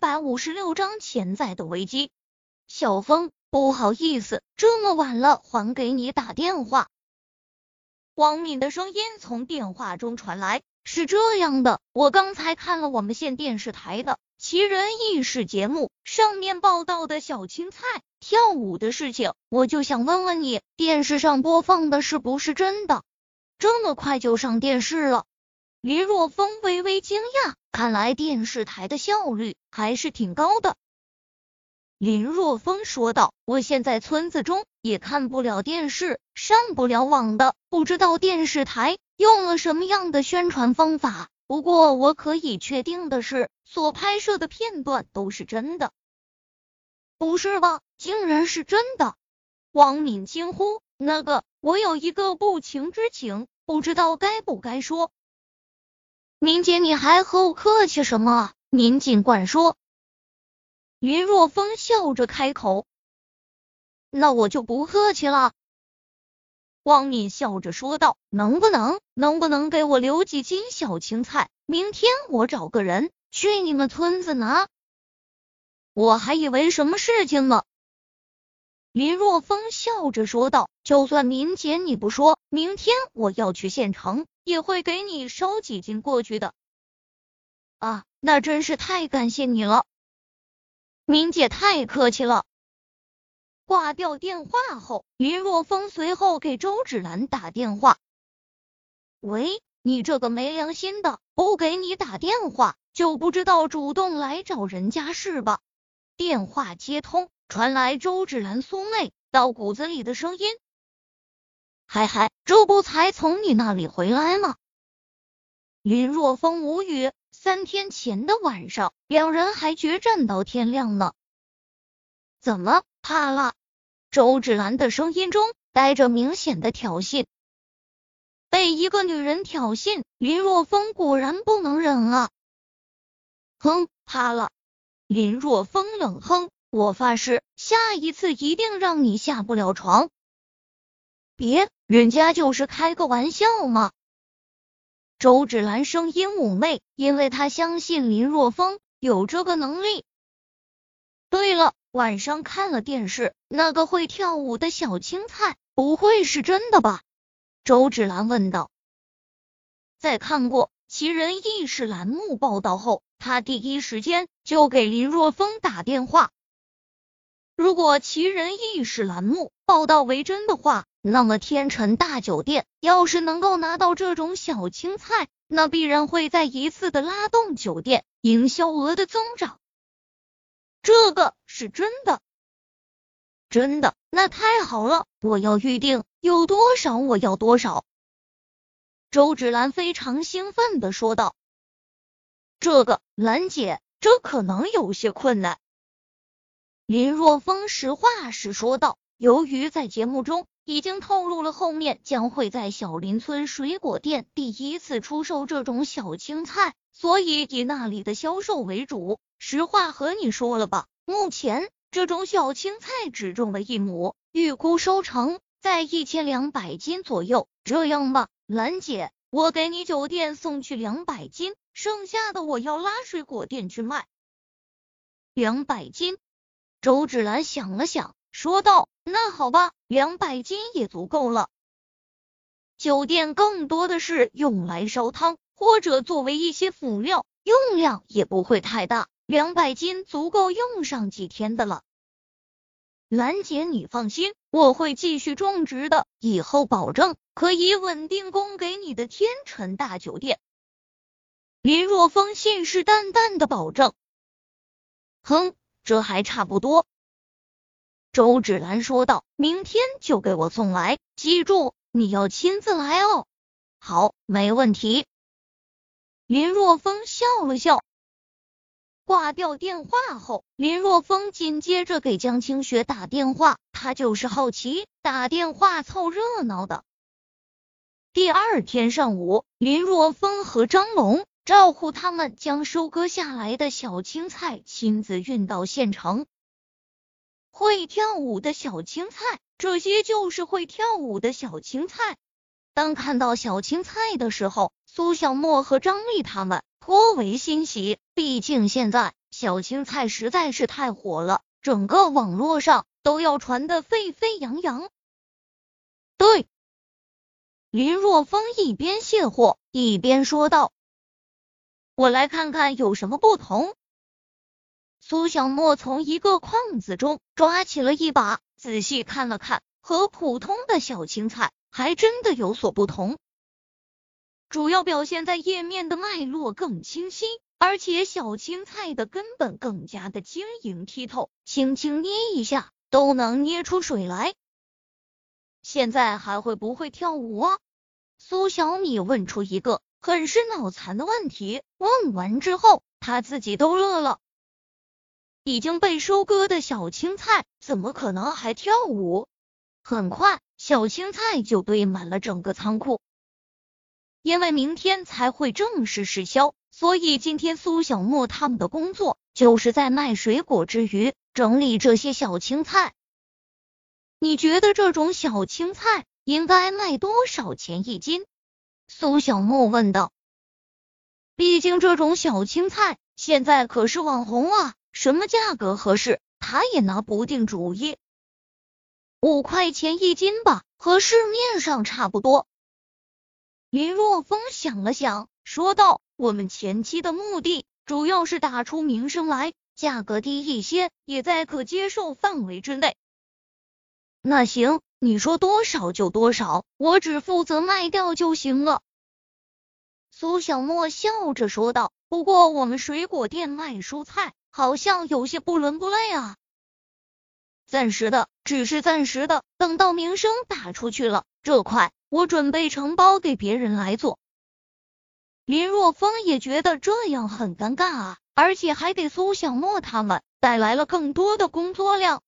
156章潜在的危机。小峰，不好意思，这么晚了还给你打电话。王敏的声音从电话中传来，是这样的，我刚才看了我们县电视台的奇人异事节目，上面报道的小青菜跳舞的事情，我就想问问你，电视上播放的是不是真的？这么快就上电视了？黎若峰微微惊讶，看来电视台的效率还是挺高的。林若峰说道，我现在村子中也看不了电视，上不了网的，不知道电视台用了什么样的宣传方法，不过我可以确定的是，所拍摄的片段都是真的。不是吧，竟然是真的！王敏惊呼，我有一个不情之请，不知道该不该说。敏姐，你还和我客气什么？您尽管说。林若峰笑着开口，那我就不客气了。汪敏笑着说道，能不能给我留几斤小青菜，明天我找个人去你们村子拿。我还以为什么事情呢。林若峰笑着说道，就算敏姐你不说，明天我要去县城也会给你捎几斤过去的。啊，那真是太感谢你了。敏姐太客气了。挂掉电话后，林若峰随后给周芷兰打电话。喂，你这个没良心的，不给你打电话，就不知道主动来找人家是吧？电话接通，传来周芷兰酥媚到骨子里的声音。嗨，这不才从你那里回来吗？林若峰无语，3天前的晚上，两人还决战到天亮呢。怎么？怕了？周芷兰的声音中带着明显的挑衅。被一个女人挑衅，林若峰果然不能忍啊。哼，怕了？林若峰冷哼，我发誓下一次一定让你下不了床。别，人家就是开个玩笑嘛。周芷兰声音妩媚，因为她相信林若峰有这个能力。对了，晚上看了电视，那个会跳舞的小青菜不会是真的吧？周芷兰问道。在看过奇人异事栏目报道后，他第一时间就给林若峰打电话。如果奇人异事栏目报道为真的话，那么天辰大酒店要是能够拿到这种小青菜，那必然会再一次的拉动酒店营销额的增长。这个是真的？真的，那太好了，我要预定，有多少我要多少。周芷兰非常兴奋地说道。兰姐，这可能有些困难。林若峰实话实说道，由于在节目中已经透露了后面将会在小林村水果店第一次出售这种小青菜，所以以那里的销售为主。实话和你说了吧，目前这种小青菜只种了1亩，预估收成在1200斤左右。这样吧，兰姐，我给你酒店送去200斤，剩下的我要拉水果店去卖。200斤？周芷兰想了想，说道，那好吧，200斤也足够了。酒店更多的是用来烧汤，或者作为一些辅料，用量也不会太大。200斤足够用上几天的了。兰姐，你放心，我会继续种植的，以后保证可以稳定供给你的天辰大酒店。林若峰信誓旦旦的保证。哼，这还差不多。周芷兰说道，明天就给我送来，记住，你要亲自来哦。好，没问题。林若峰笑了笑。挂掉电话后，林若峰紧接着给江清雪打电话，他就是好奇，打电话凑热闹的。第二天上午，林若峰和张龙、赵虎他们将收割下来的小青菜亲自运到县城。会跳舞的小青菜，这些就是会跳舞的小青菜。当看到小青菜的时候，苏小沫和张丽他们颇为欣喜，毕竟现在小青菜实在是太火了，整个网络上都要传得沸沸扬扬。对，林若风一边卸货一边说道，我来看看有什么不同。苏小沫从一个筐子中抓起了一把，仔细看了看，和普通的小青菜还真的有所不同。主要表现在叶面的脉络更清晰，而且小青菜的根本更加的晶莹剔透，轻轻捏一下都能捏出水来。现在还会不会跳舞啊？苏小米问出一个很是脑残的问题，问完之后他自己都乐了。已经被收割的小青菜怎么可能还跳舞？很快小青菜就堆满了整个仓库。因为明天才会正式试销，所以今天苏小沫他们的工作就是在卖水果之余整理这些小青菜。你觉得这种小青菜应该卖多少钱一斤？苏小沫问道。毕竟这种小青菜现在可是网红啊，什么价格合适他也拿不定主意。5块钱一斤吧，和市面上差不多。林若风想了想说道，我们前期的目的主要是打出名声来，价格低一些也在可接受范围之内。那行，你说多少就多少，我只负责卖掉就行了。苏小沫笑着说道，不过我们水果店卖蔬菜好像有些不伦不类啊。暂时的，只是暂时的，等到名声打出去了，这块我准备承包给别人来做。林若风也觉得这样很尴尬啊，而且还给苏小沫他们带来了更多的工作量。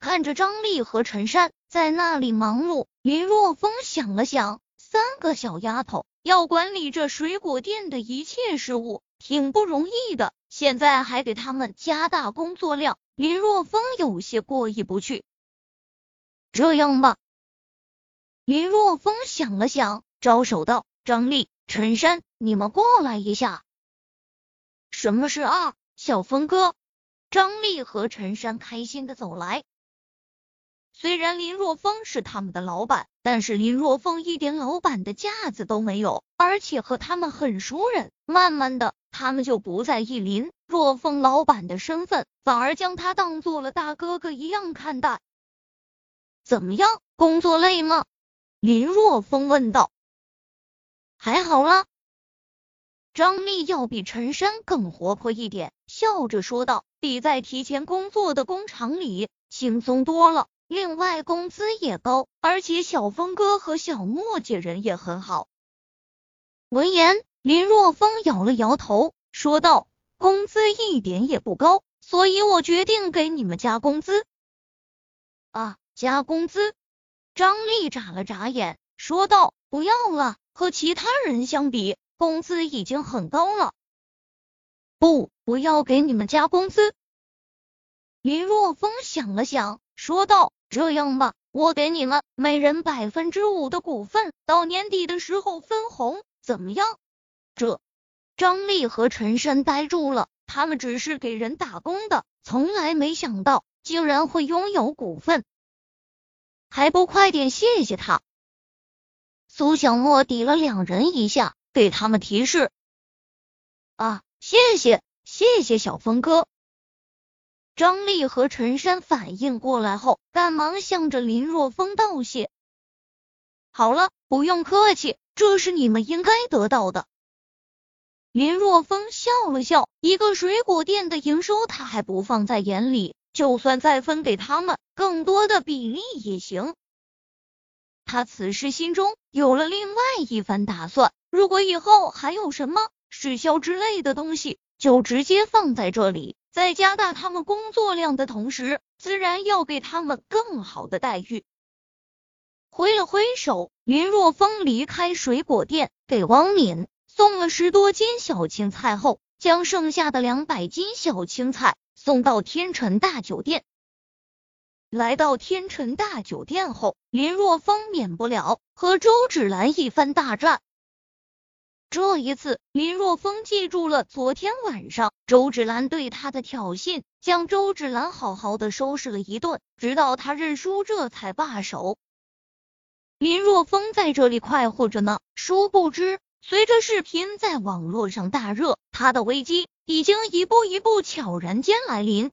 看着张丽和陈山在那里忙碌，林若风想了想，3个小丫头要管理这水果店的一切事务，挺不容易的，现在还给他们加大工作量，林若风有些过意不去。这样吧，林若风想了想，招手道，张丽、陈山，你们过来一下。什么事啊，小峰哥？张丽和陈山开心的走来。虽然林若风是他们的老板，但是林若风一点老板的架子都没有，而且和他们很熟人，慢慢的他们就不在意林若风老板的身份，反而将他当做了大哥哥一样看待。怎么样，工作累吗？林若风问道。还好啦。张丽要比陈山更活泼一点，笑着说道，比在提前工作的工厂里轻松多了，另外工资也高，而且小峰哥和小莫姐人也很好。闻言，林若风摇了摇头说道，工资一点也不高，所以我决定给你们加工资。啊，加工资？张丽眨了眨眼说道，不要了，和其他人相比工资已经很高了。不要给你们加工资。林若风想了想说道，这样吧，我给你们每人5%的股份，到年底的时候分红，怎么样？这张丽和陈山呆住了，他们只是给人打工的，从来没想到竟然会拥有股份，还不快点谢谢他。苏小沫抵了两人一下，给他们提示。啊，谢谢小峰哥。张丽和陈山反应过来后，赶忙向着林若风道谢。好了，不用客气，这是你们应该得到的。林若风笑了笑，一个水果店的营收他还不放在眼里，就算再分给他们更多的比例也行。他此时心中有了另外一番打算，如果以后还有什么市销之类的东西，就直接放在这里，在加大他们工作量的同时，自然要给他们更好的待遇。挥了挥手，林若风离开水果店，给汪敏送了10多斤小青菜后，将剩下的200斤小青菜送到天辰大酒店。来到天辰大酒店后，林若风免不了和周芷兰一番大战。这一次，林若风记住了昨天晚上周芷兰对他的挑衅，将周芷兰好好的收拾了一顿，直到他认输这才罢手。林若风在这里快活着呢，殊不知随着视频在网络上大热，他的危机已经一步一步悄然间来临。